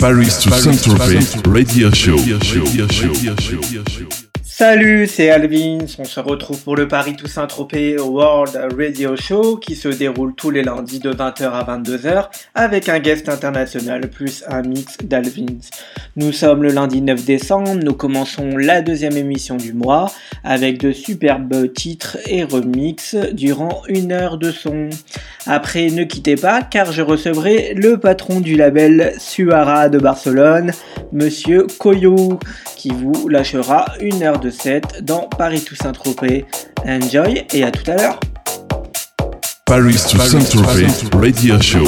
Paris to St Tropez Radio Show. Salut, c'est Al Vince. On se retrouve pour le Paris to St Tropez World Radio Show qui se déroule tous les lundis de 20h à 22h avec un guest international plus un mix d'Al Vince. Nous sommes le lundi 9 décembre. Nous commençons la deuxième émission du mois avec de superbes titres et remixes durant une heure de son. Après, ne quittez pas car je recevrai le patron du label Suara de Barcelone, monsieur Coyu, qui vous lâchera une heure de set dans Paris to St Tropez. Enjoy et à tout à l'heure. Paris to St Tropez Radio Show.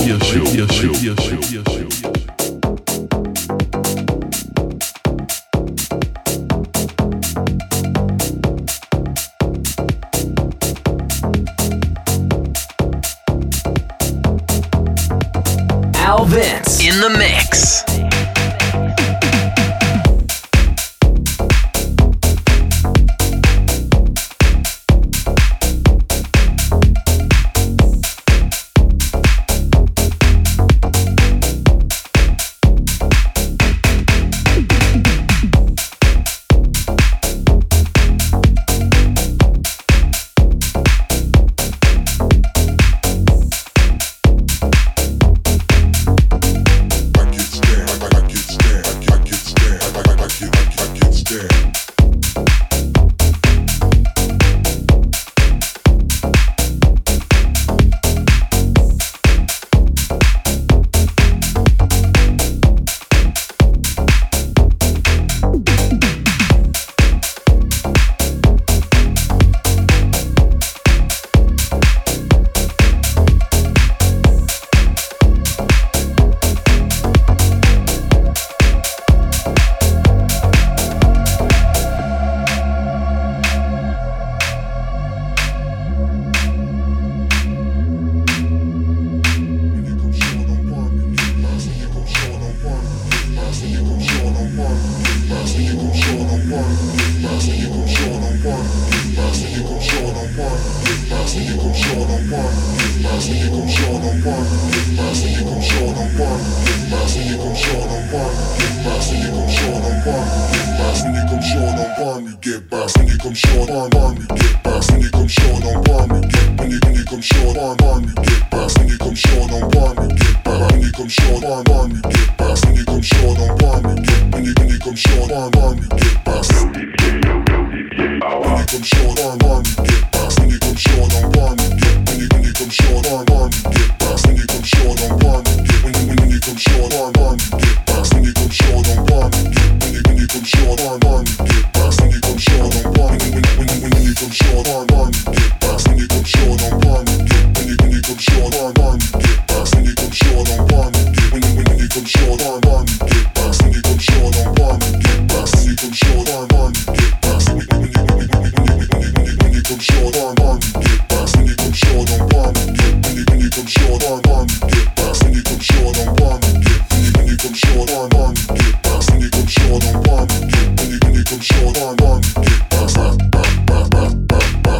Al Vince in the mix.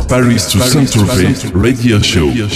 Paris to St Tropez Radio Show. Get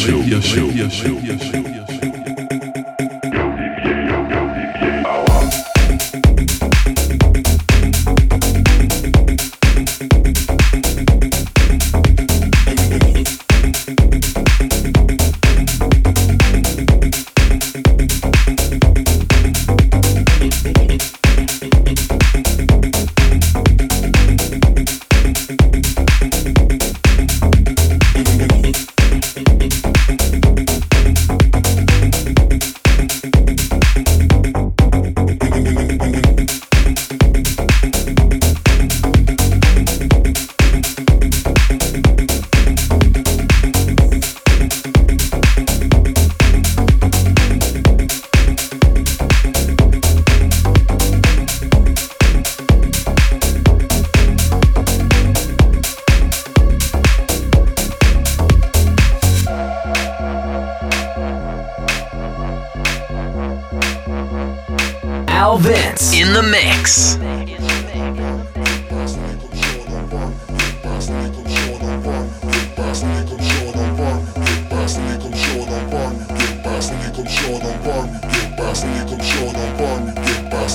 past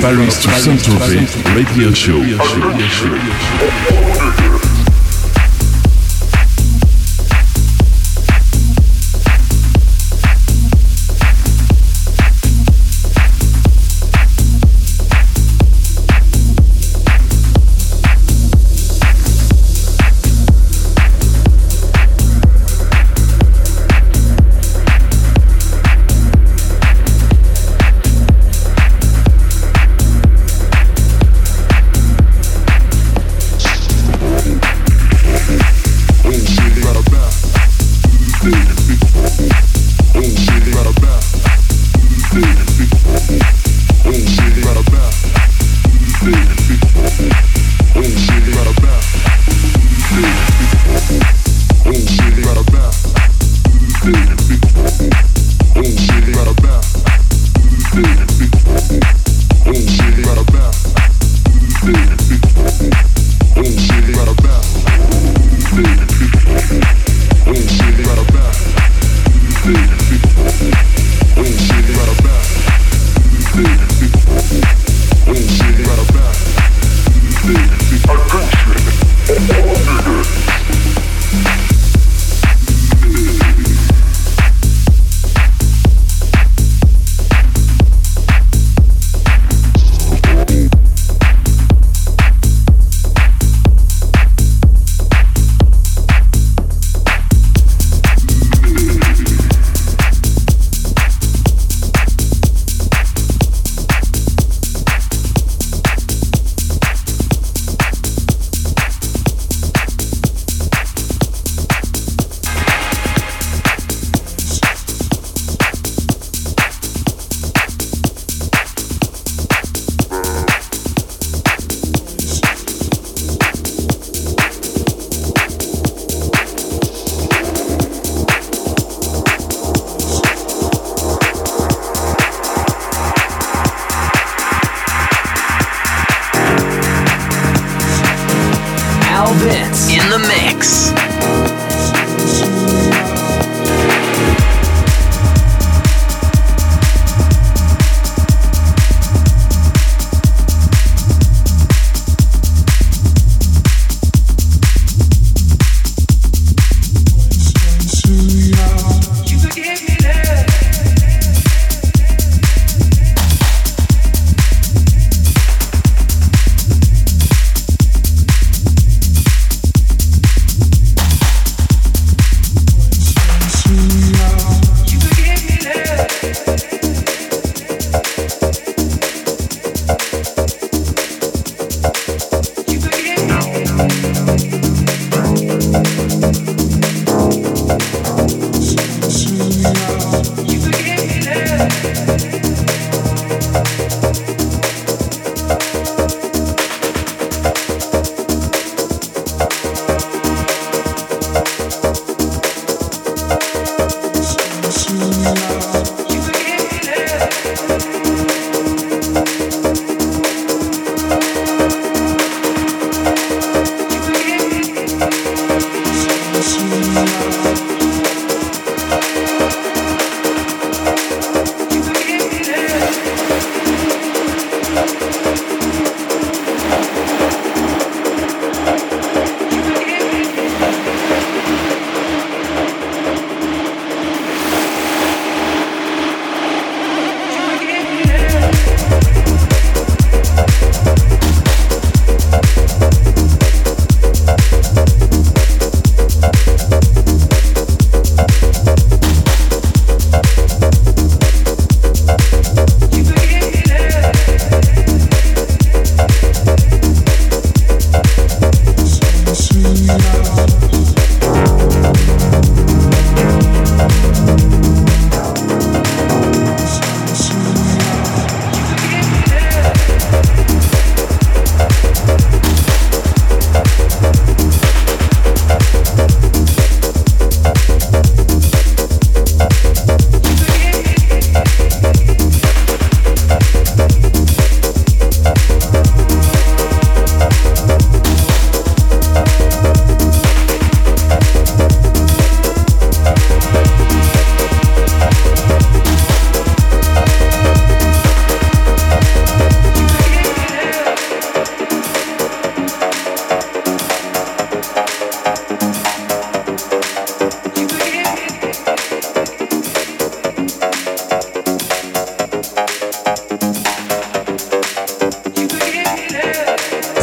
Paris to St Tropez Radio Show.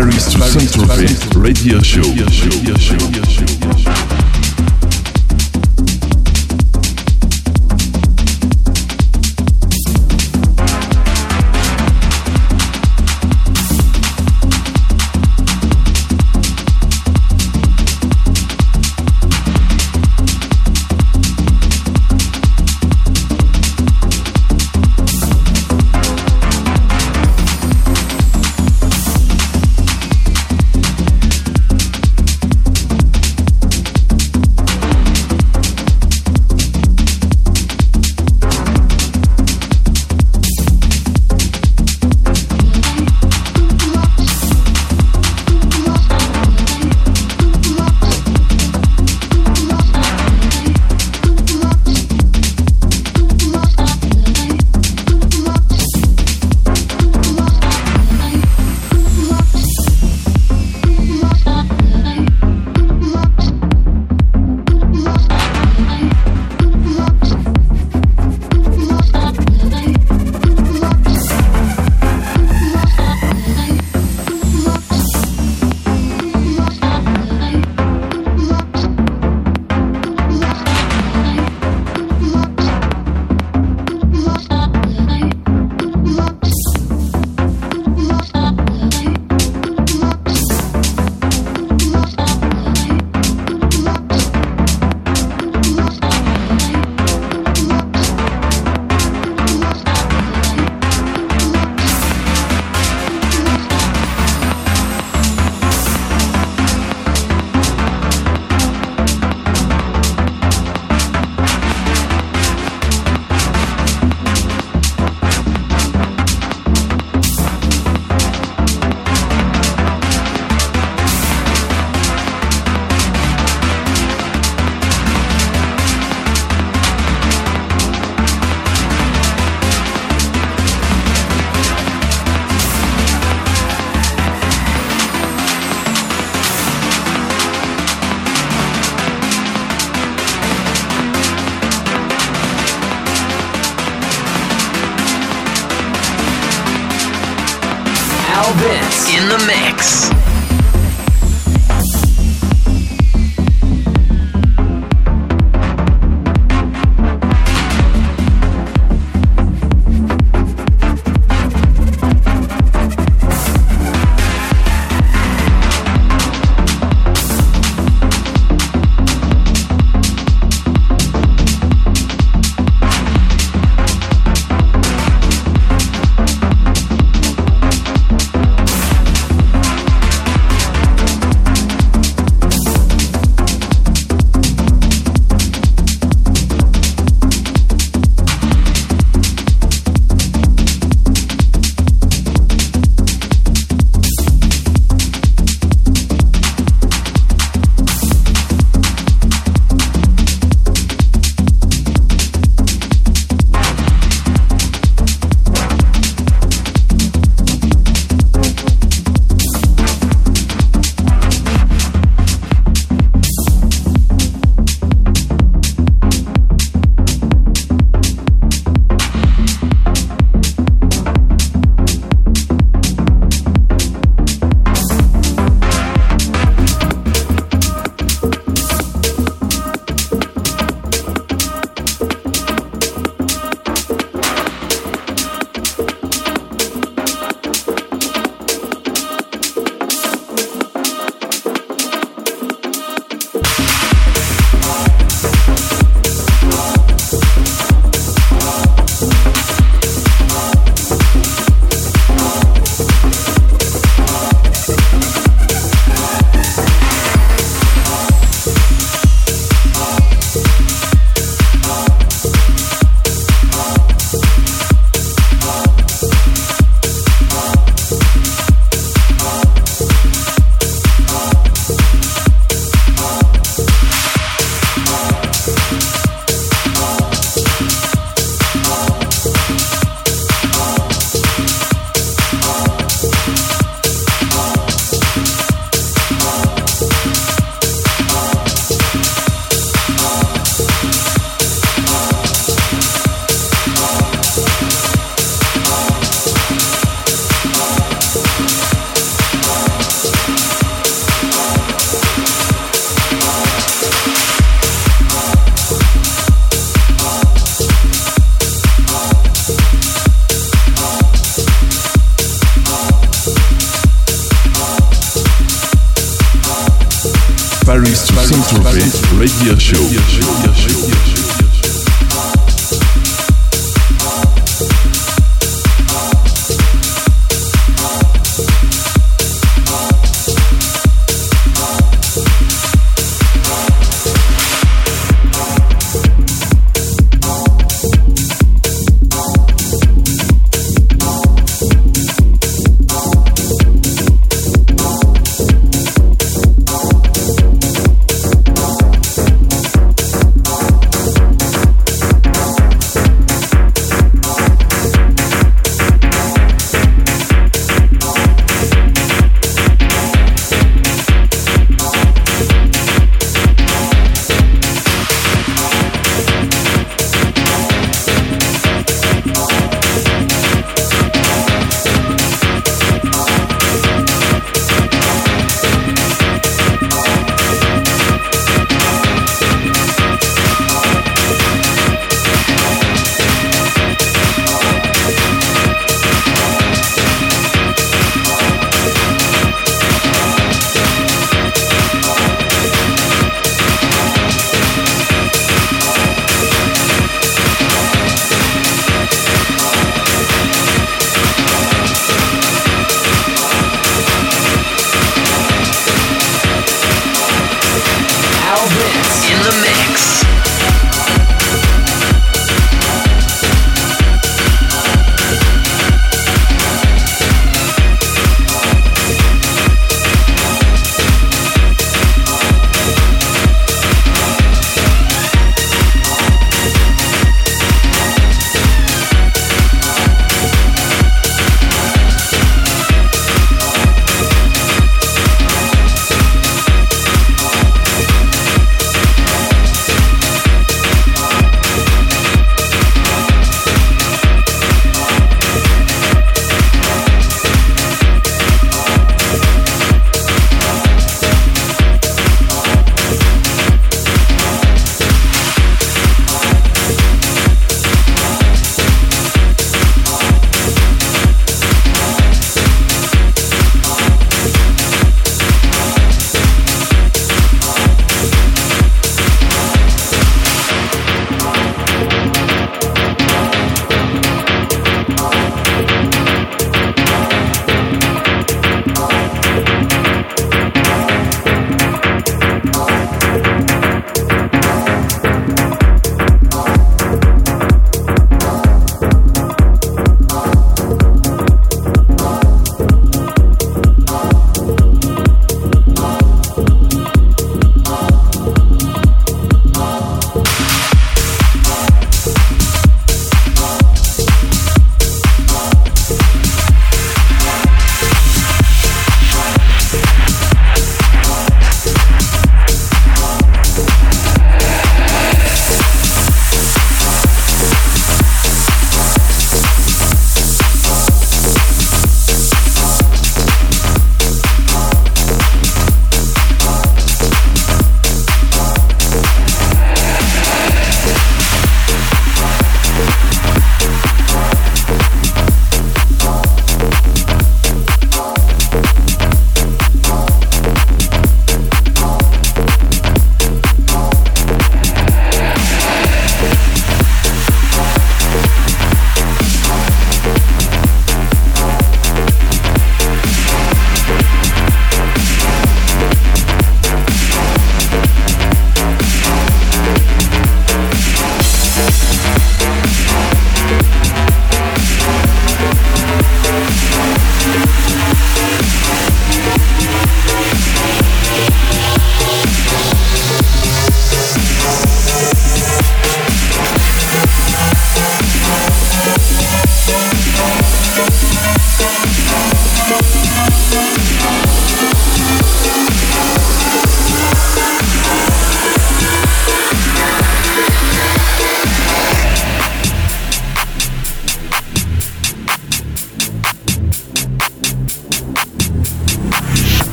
Paris to St Tropez Radio Show. Tropez Radio Show.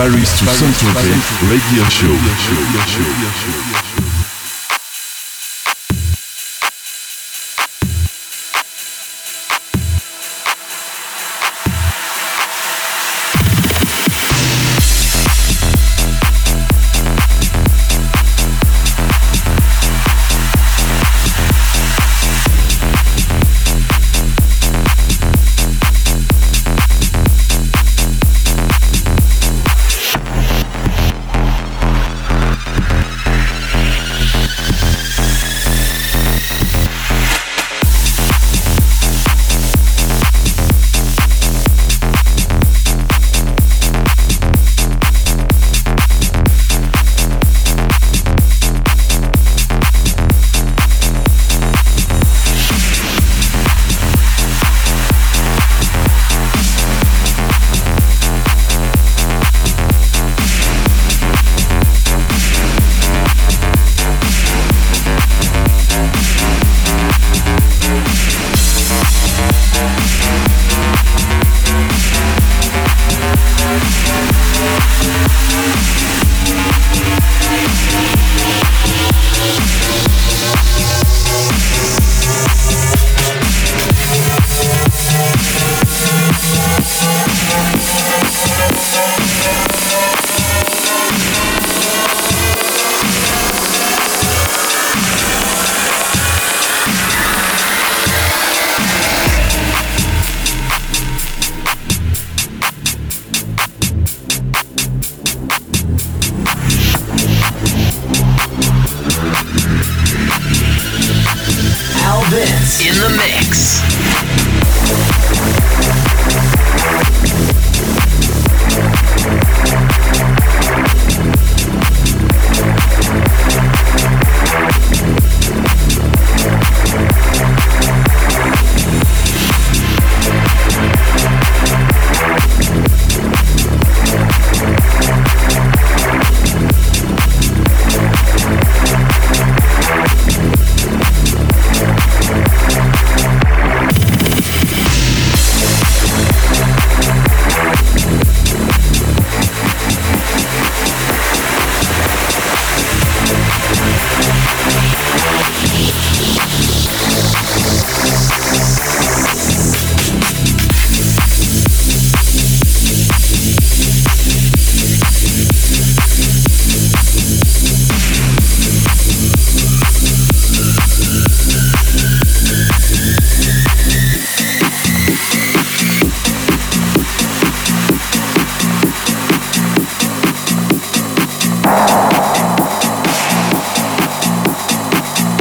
Paris to St Tropez Radio Show.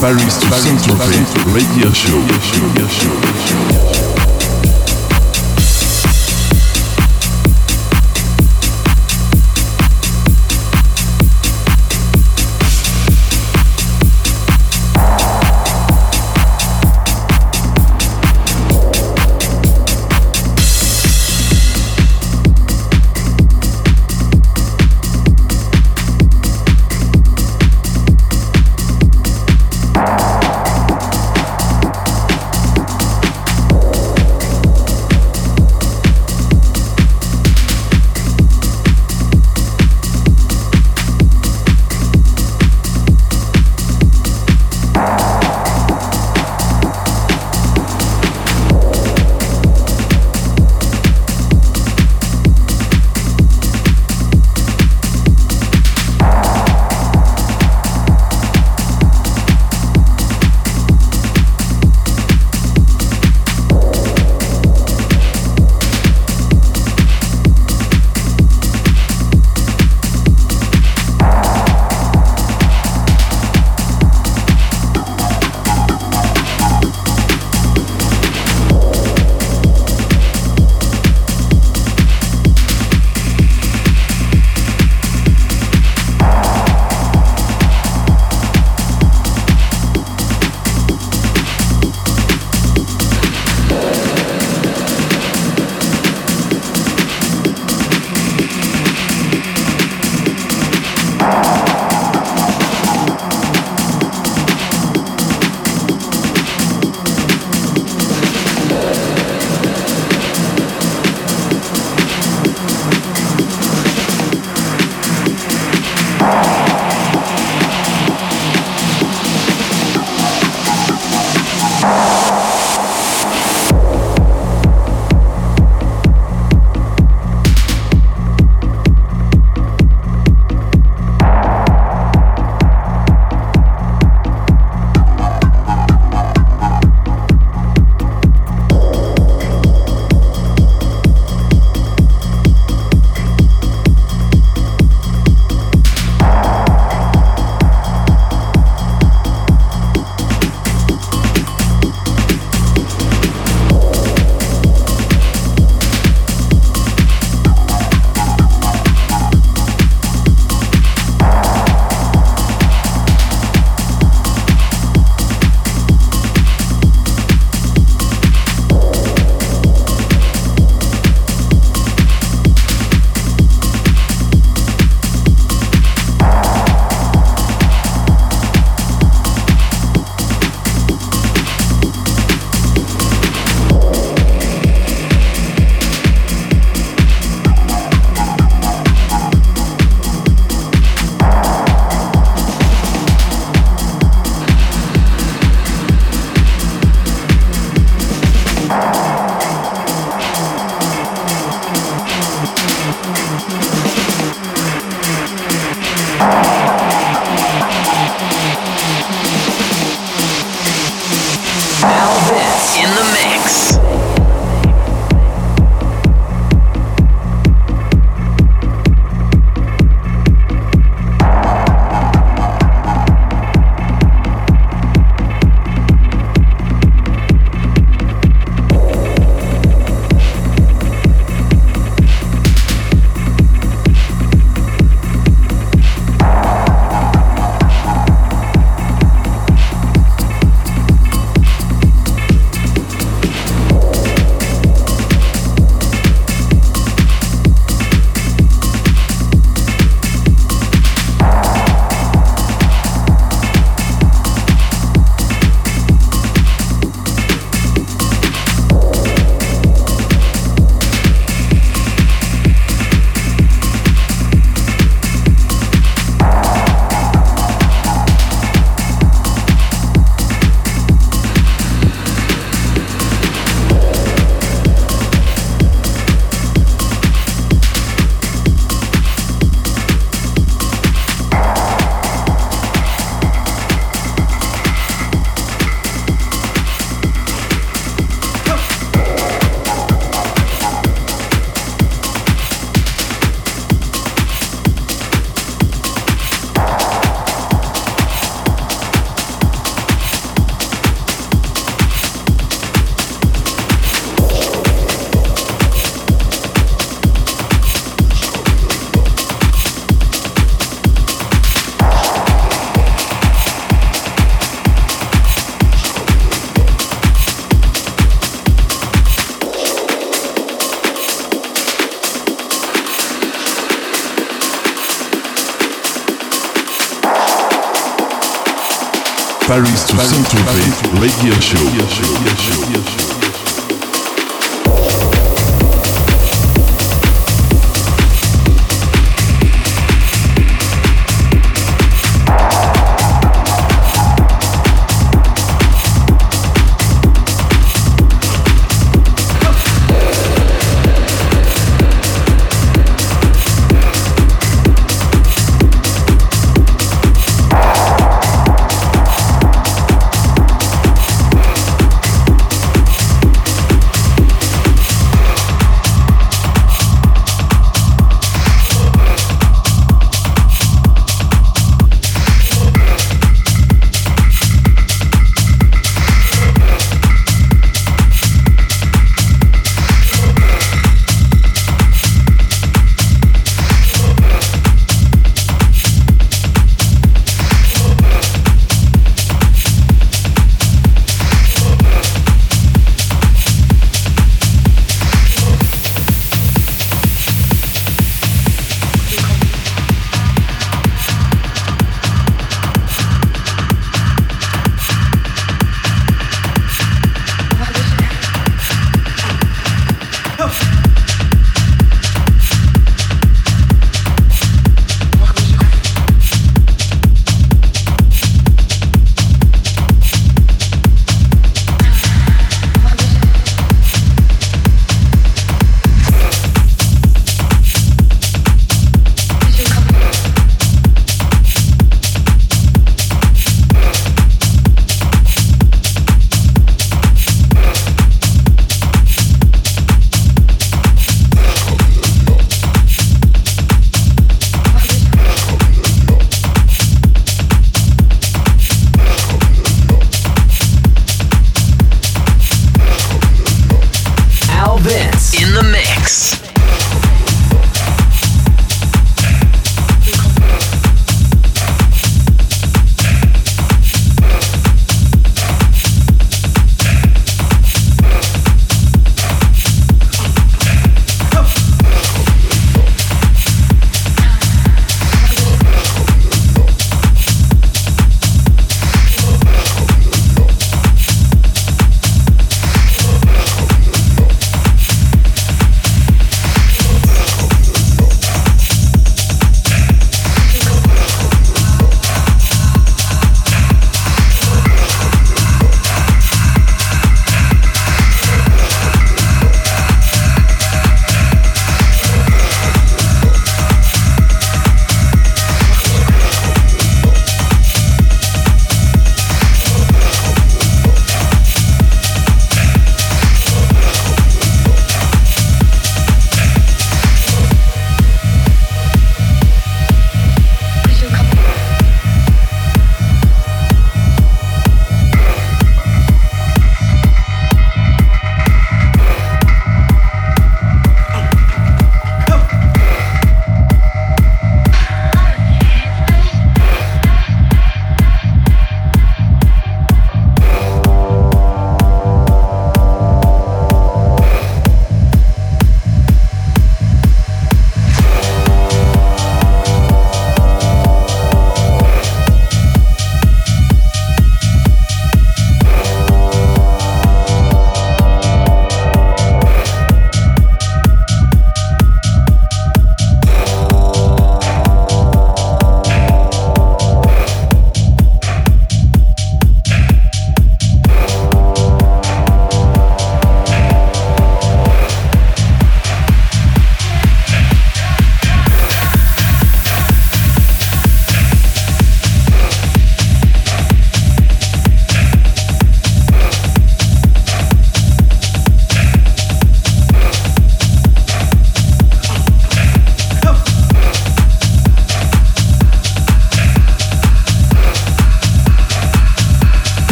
Paris to St Tropez Radio Show. Paris to St Tropez Radio Show.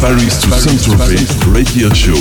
Paris to St. Tropez Radio Show.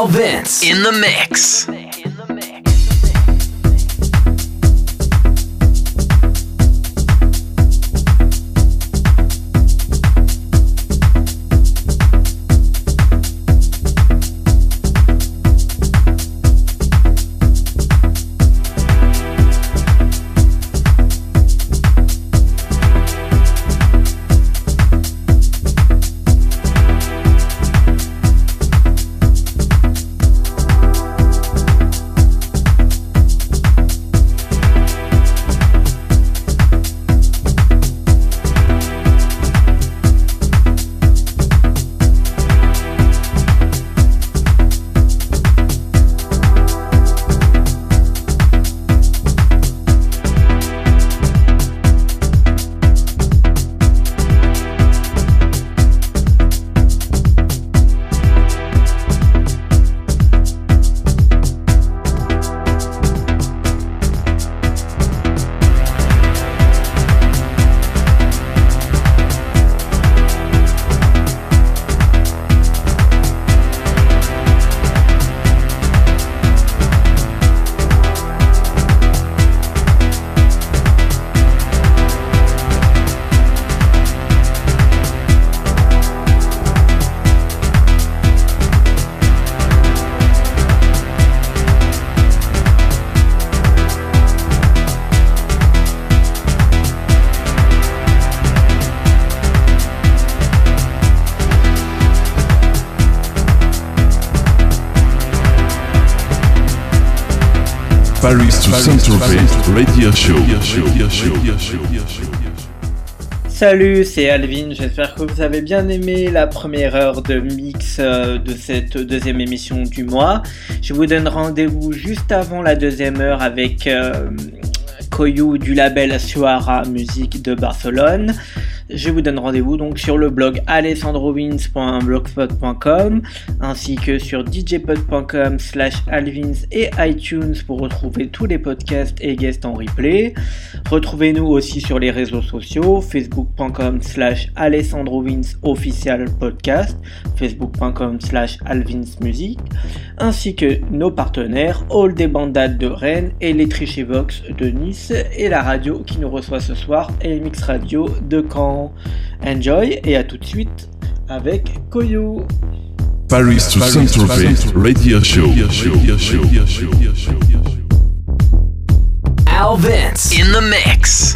Al Vince in the mix. Paris to St Tropez Radio Show. Salut, c'est Alvin, j'espère que vous avez bien aimé la première heure de mix de cette deuxième émission du mois. Je vous donne rendez-vous juste avant la deuxième heure avec Coyu du label Suara Musique de Barcelone. Je vous donne rendez-vous donc sur le blog alessandrovins.blogspot.com ainsi que sur djpod.com/alvins et iTunes pour retrouver tous les podcasts et guests en replay. Retrouvez-nous aussi sur les réseaux sociaux facebook.com/alessandrovinsofficialpodcast, facebook.com/alvinsmusic ainsi que nos partenaires All des Bandades de Rennes et les Trichevox de Nice et la radio qui nous reçoit ce soir et Mix Radio de Caen. Enjoy et à tout de suite avec Coyu. Paris to St Tropez Radio Show. Al Vince in the mix.